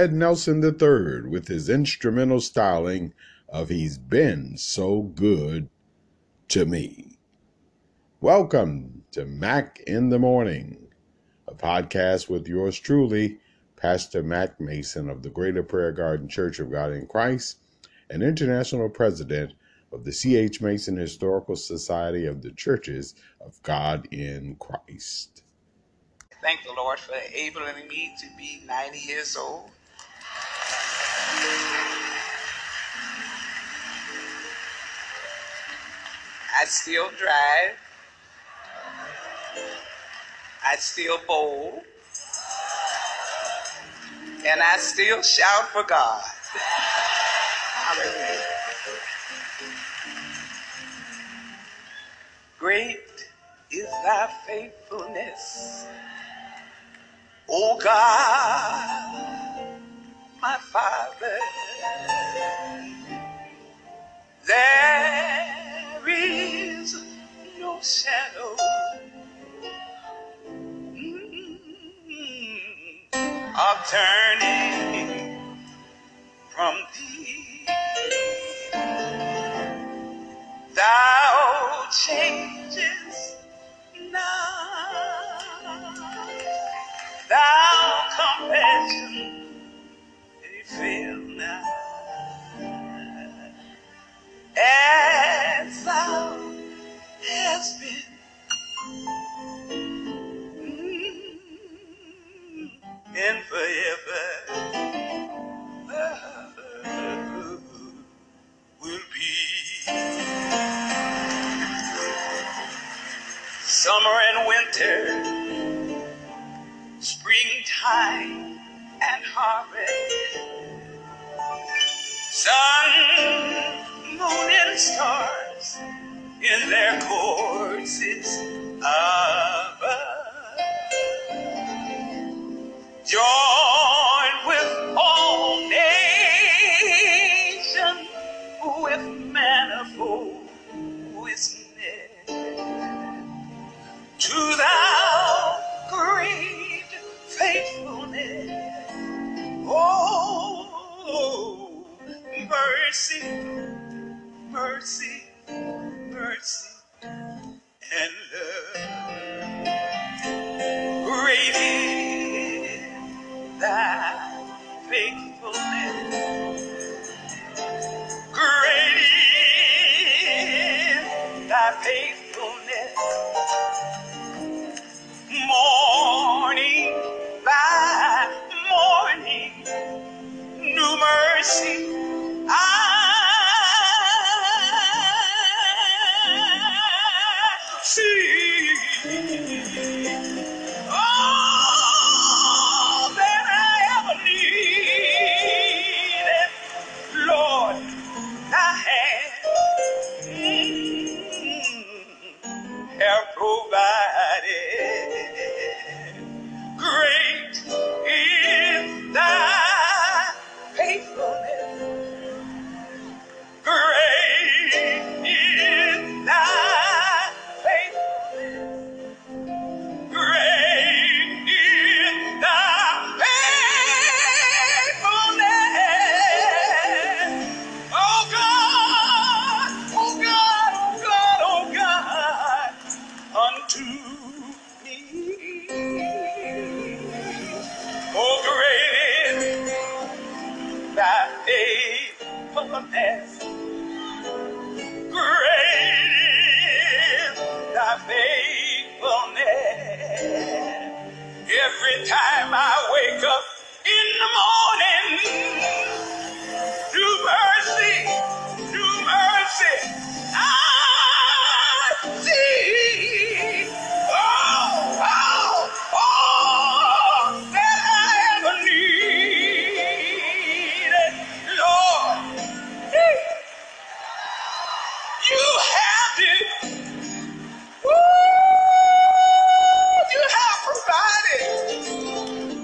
Ed Nelson III with his instrumental styling of He's Been So Good to Me. Welcome to Mac in the Morning, a podcast with yours truly, Pastor Mac Mason of the Greater Prayer Garden Church of God in Christ, and international president of the C.H. Mason Historical Society of the Churches of God in Christ. Thank the Lord for enabling me to be 90 years old. I still drive. I still bowl. And I still shout for God. Hallelujah. Great is thy faithfulness, O God, my Father. There is no shadow of turning from thee. Thou changes not, thou compassion fail not. As thou hast been and forever thou will be. Summer and winter, springtime and harvest, sun, moon, and stars in their courses above, join with all nations with manifold wisdom. To thou great faithfulness, oh, mercy, mercy, mercy, and love. Great is thy faithfulness, great is thy faithfulness. Morning by morning, new mercy I see. All that I ever needed, Lord, I have provided. Great is thy faithfulness. Great is thy faithfulness. Great is thy faithfulness. Oh God, oh God, oh God, oh God, unto me. Oh, great is thy faithfulness. Great is thy faithfulness. Every time I wake up in the morning, new mercy, new mercy I see. Oh, oh, oh. You have provided.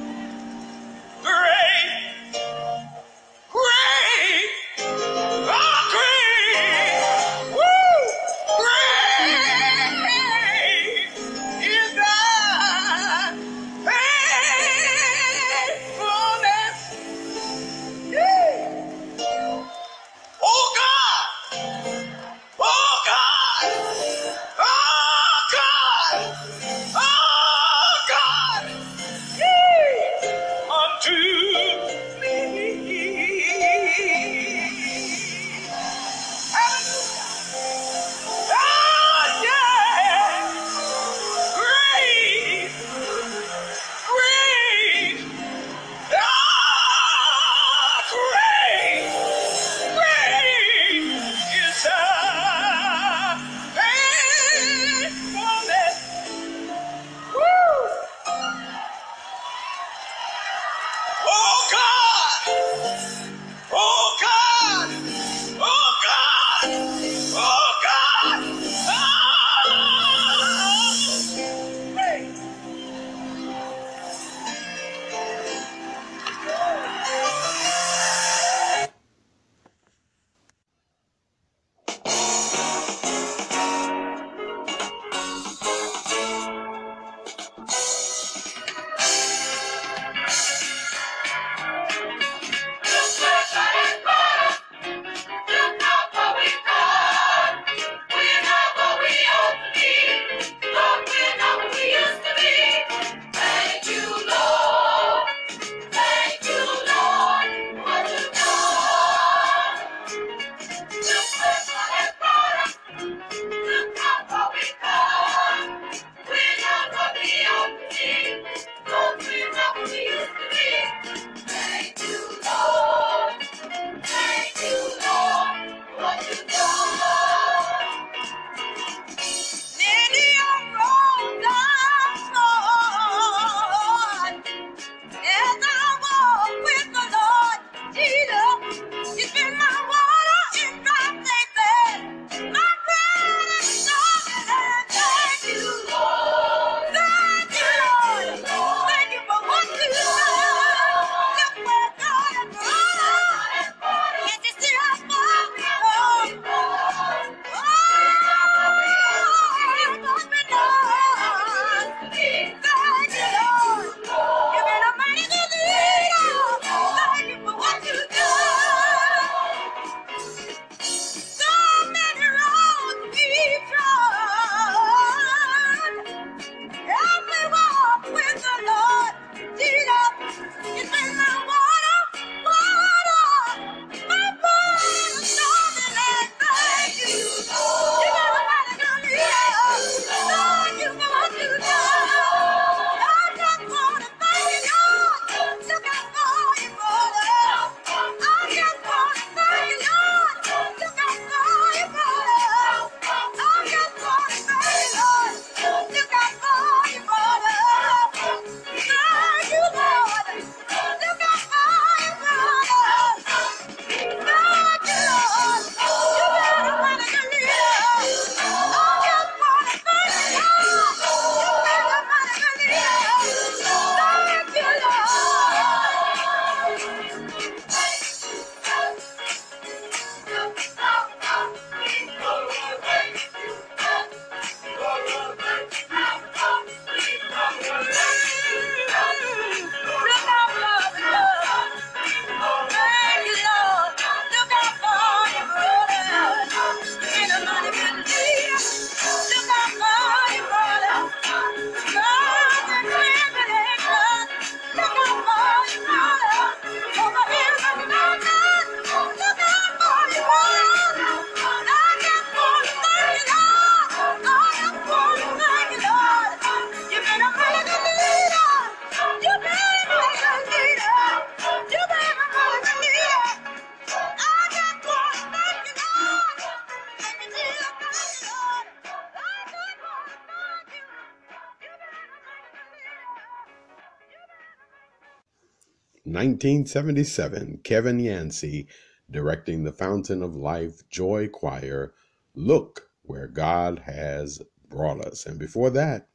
1977, Kevin Yancey directing the Fountain of Life Joy Choir, Look Where God Has Brought Us. And before that,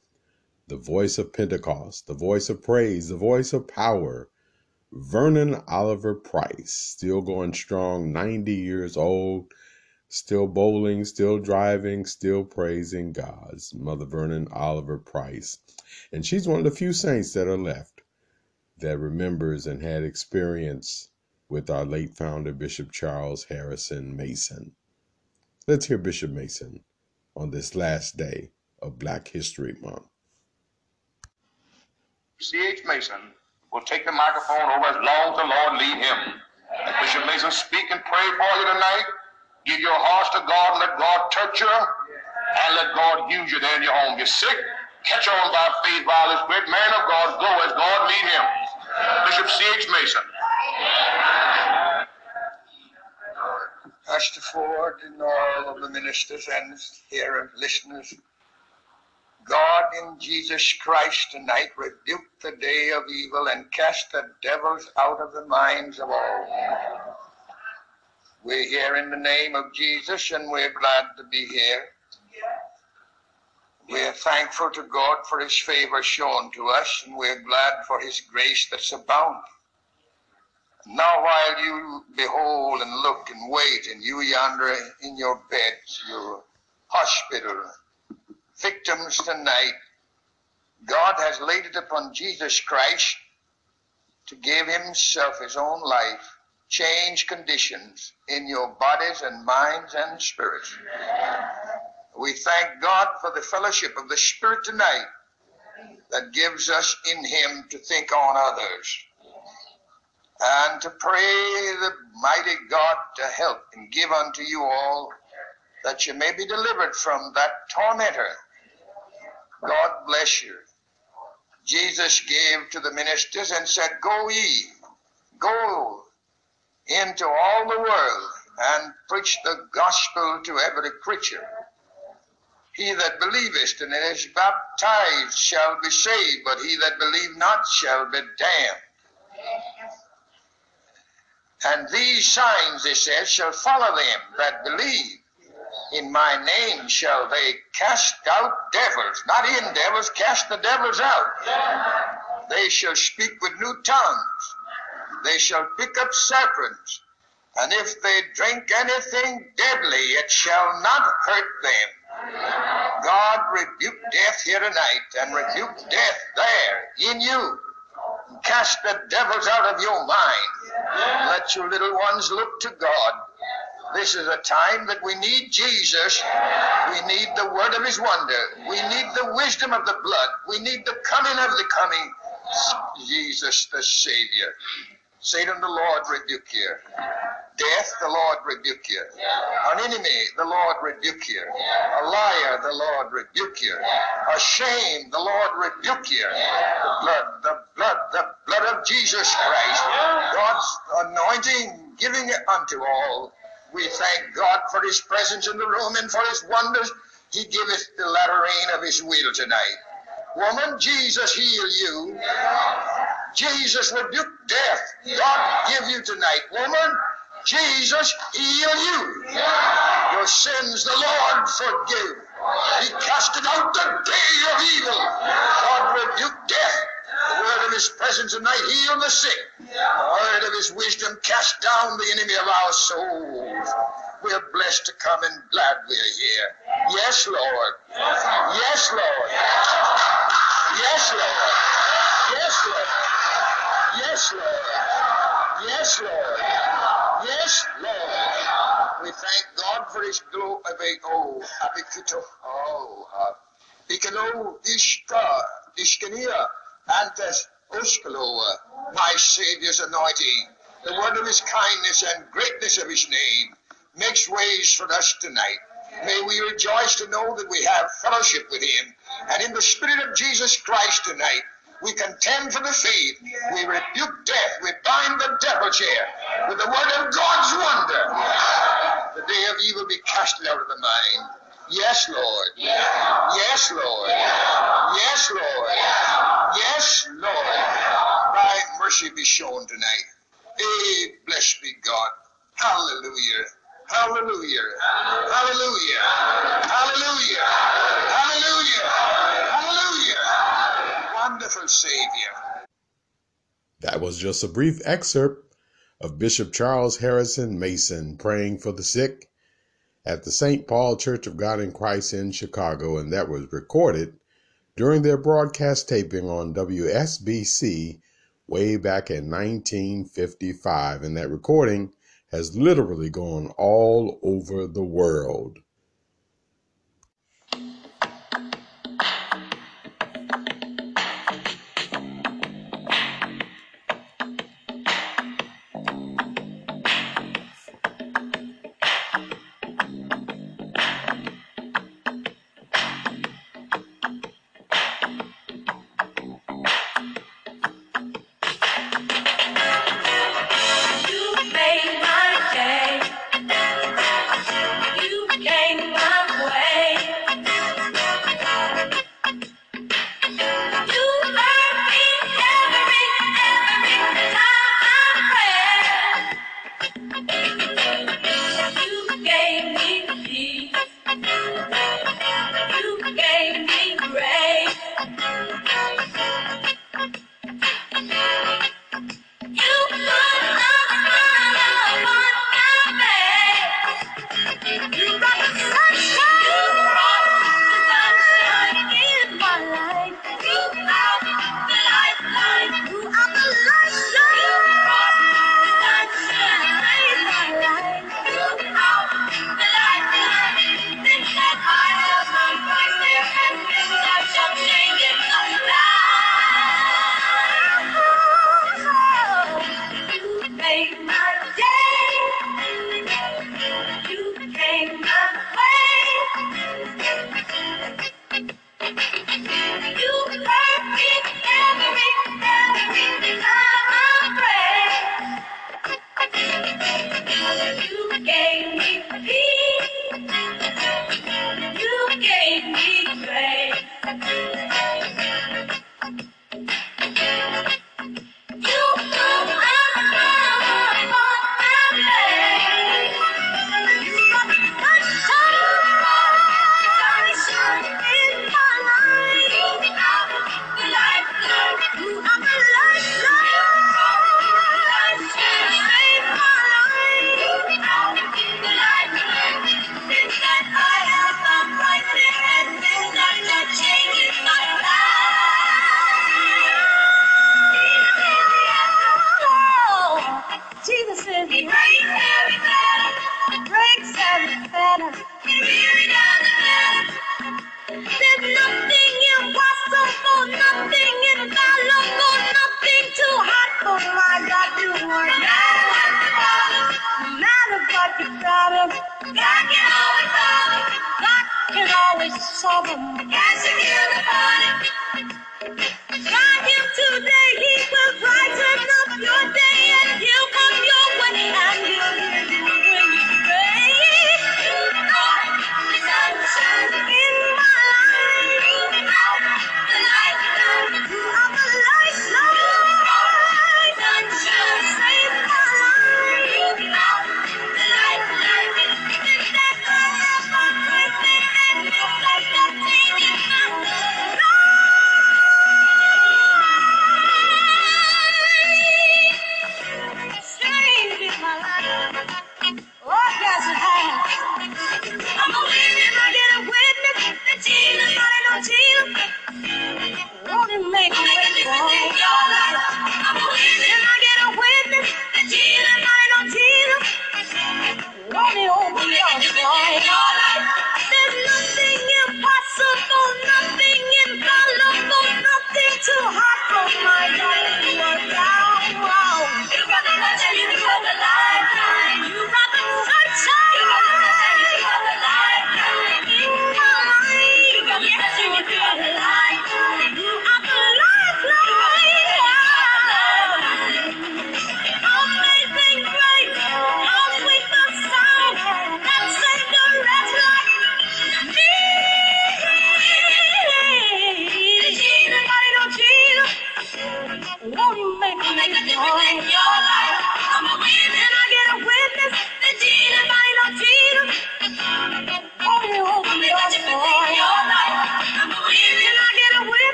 the voice of Pentecost, the voice of praise, the voice of power, Vernon Oliver Price, still going strong, 90 years old, still bowling, still driving, still praising God. Mother Vernon Oliver Price. And she's one of the few saints that are left that remembers and had experience with our late founder, Bishop Charles Harrison Mason. Let's hear Bishop Mason on this last day of Black History Month. C.H. Mason will take the microphone over as long as the Lord lead him. Let Bishop Mason speak and pray for you tonight. Give your hearts to God, let God touch you, and let God use you there in your home. You're sick, catch on by faith by this great man of God. Go as God lead him. Bishop C.H. Mason. Pastor Ford and all of the ministers and here listeners, God in Jesus Christ tonight rebuked the day of evil and cast the devils out of the minds of all. We're here in the name of Jesus, and we're glad to be here. We're thankful to God for his favor shown to us, and we're glad for his grace that's abounding. Now while you behold and look and wait, and you yonder in your beds, your hospital, victims tonight, God has laid it upon Jesus Christ to give himself his own life, change conditions in your bodies and minds and spirits. We thank God for the fellowship of the Spirit tonight that gives us in him to think on others and to pray the mighty God to help and give unto you all that you may be delivered from that tormentor. God bless you. Jesus gave to the ministers and said, go ye, go into all the world and preach the gospel to every creature. He that believeth and is baptized shall be saved, but he that believe not shall be damned. And these signs, he says, shall follow them that believe. In my name shall they cast out devils, not in devils, cast the devils out. They shall speak with new tongues. They shall pick up serpents. And if they drink anything deadly, it shall not hurt them. God rebuke death here tonight and rebuke death there in you. Cast the devils out of your mind. Let your little ones look to God. This is a time that we need Jesus. We need the word of his wonder. We need the wisdom of the blood. We need the coming of the coming Jesus the Savior. Satan, the Lord rebuke you. Death, the Lord rebuke you. An enemy, the Lord rebuke you. A liar, the Lord rebuke you. A shame, the Lord rebuke you. The blood of Jesus Christ, God's anointing, giving it unto all. We thank God for his presence in the room and for his wonders. He giveth the latter rain of his will tonight. Woman, Jesus heal you. Jesus rebuke death. God give you tonight. Woman, Jesus heal you. Your sins the Lord forgive. He casted out the day of evil. God rebuke death. The word of his presence tonight heal the sick. The word of his wisdom cast down the enemy of our souls. We're blessed to come and glad we're here. Yes, Lord. Yes, Lord. Yes, Lord. Yes, Lord. Yes, Lord. Yes, Lord. Yes, Lord. We thank God for his glory. My Savior's anointing, the word of his kindness and greatness of his name makes ways for us tonight. May we rejoice to know that we have fellowship with him. And in the spirit of Jesus Christ tonight, we contend for the faith. We rebuke death. We bind the devil here with the word of God's wonder. The day of evil be casted out of the mind. Yes, Lord. Yes, Lord. Yes, Lord. Yes, Lord. Thy mercy be shown tonight. Hey, blessed be God. Hallelujah. Hallelujah. Hallelujah. Hallelujah. Hallelujah. Hallelujah. Wonderful Savior. That was just a brief excerpt of Bishop Charles Harrison Mason praying for the sick at the St. Paul Church of God in Christ in Chicago, and that was recorded during their broadcast taping on WSBC way back in 1955, and that recording has literally gone all over the world.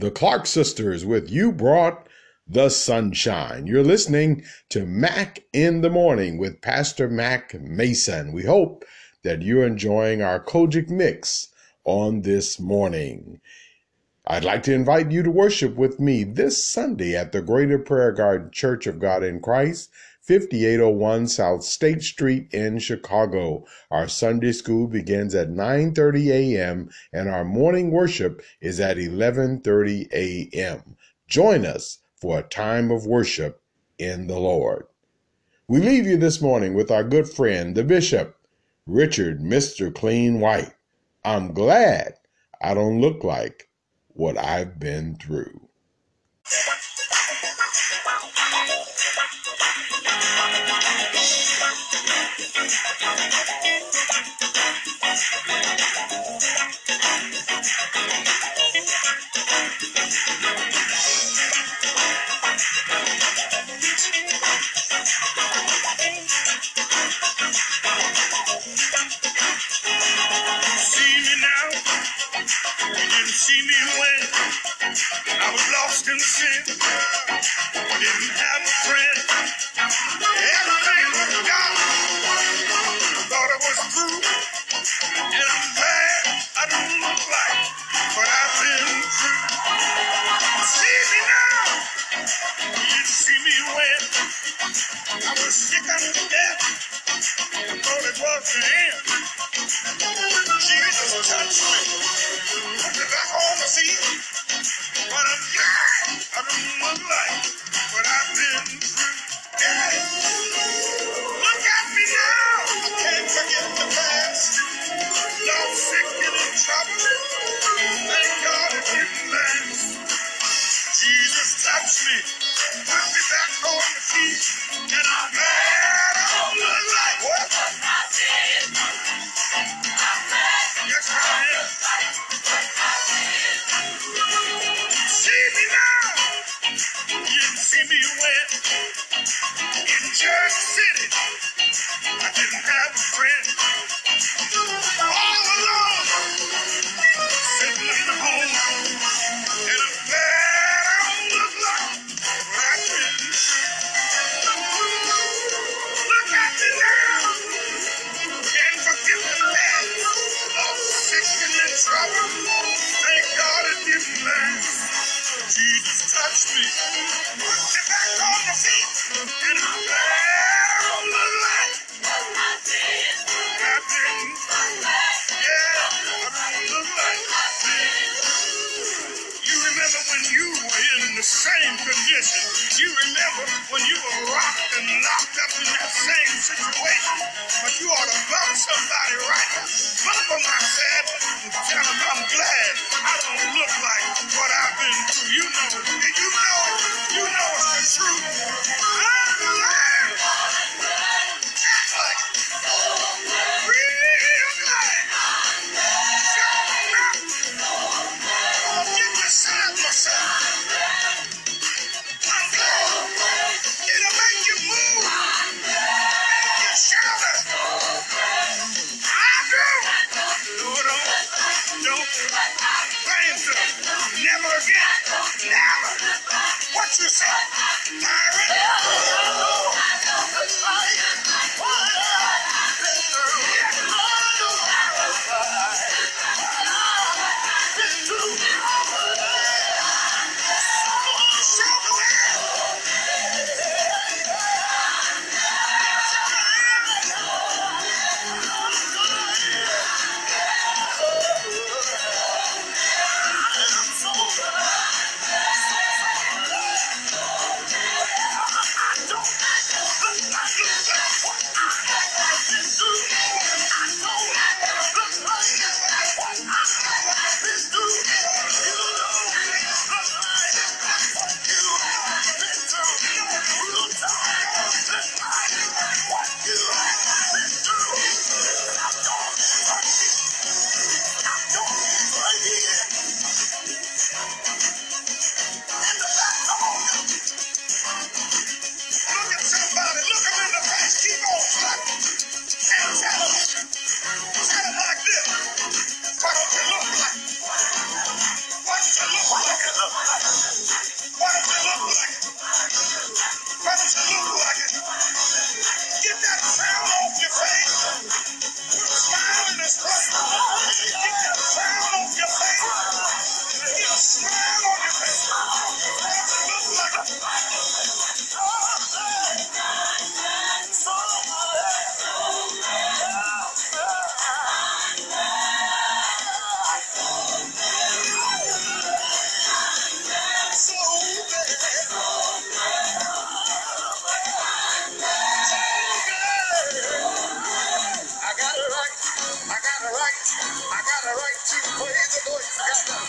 The Clark Sisters with You Brought the Sunshine. You're listening to Mac in the Morning with Pastor Mac Mason. We hope that you're enjoying our COGIC mix on this morning. I'd like to invite you to worship with me this Sunday at the Greater Prayer Garden Church of God in Christ, 5801 South State Street in Chicago. Our Sunday school begins at 9:30 a.m. and our morning worship is at 11:30 a.m. Join us for a time of worship in the Lord. We leave you this morning with our good friend, the Bishop Richard, Mr. Clean White. I'm glad I don't look like what I've been through. right. I got a right to praise the Lord.